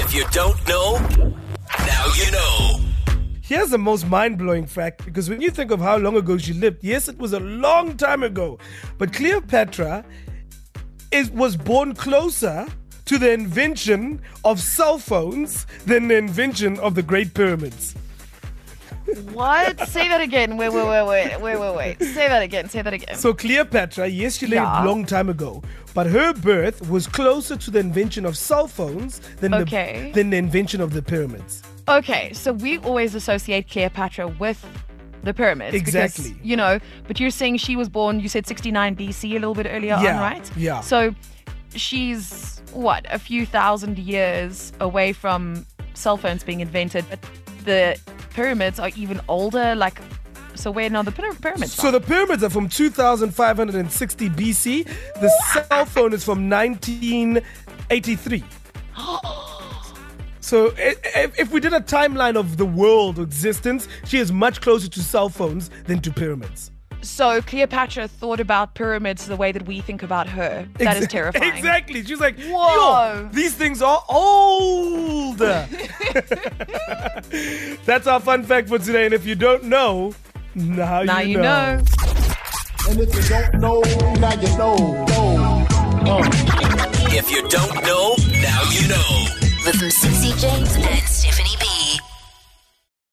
If you don't know, now you know. Here's the most mind-blowing fact, because when you think of how long ago she lived, yes, it was a long time ago, but Cleopatra was born closer to the invention of cell phones than the invention of the Great Pyramids. What? Say that again. Wait. Say that again. So Cleopatra, yes, she lived a long time ago, but her birth was closer to the invention of cell phones than the invention of the pyramids. Okay, so we always associate Cleopatra with the pyramids. Exactly. Because, but you're saying she was born, you said 69 BC a little bit earlier on, right? Yeah. So she's, a few thousand years away from cell phones being invented. But the pyramids are even older, so where now the pyramids are? So the pyramids are from 2560 BC. The cell phone is from 1983. So if we did a timeline of the world existence, she is much closer to cell phones than to pyramids. So Cleopatra thought about pyramids the way that we think about her. That is terrifying. Exactly. She's like, whoa, these things are older. That's our fun fact for today. And if you don't know, now you know. And if you don't know, now you know. If you don't know, now you know. With some CC James.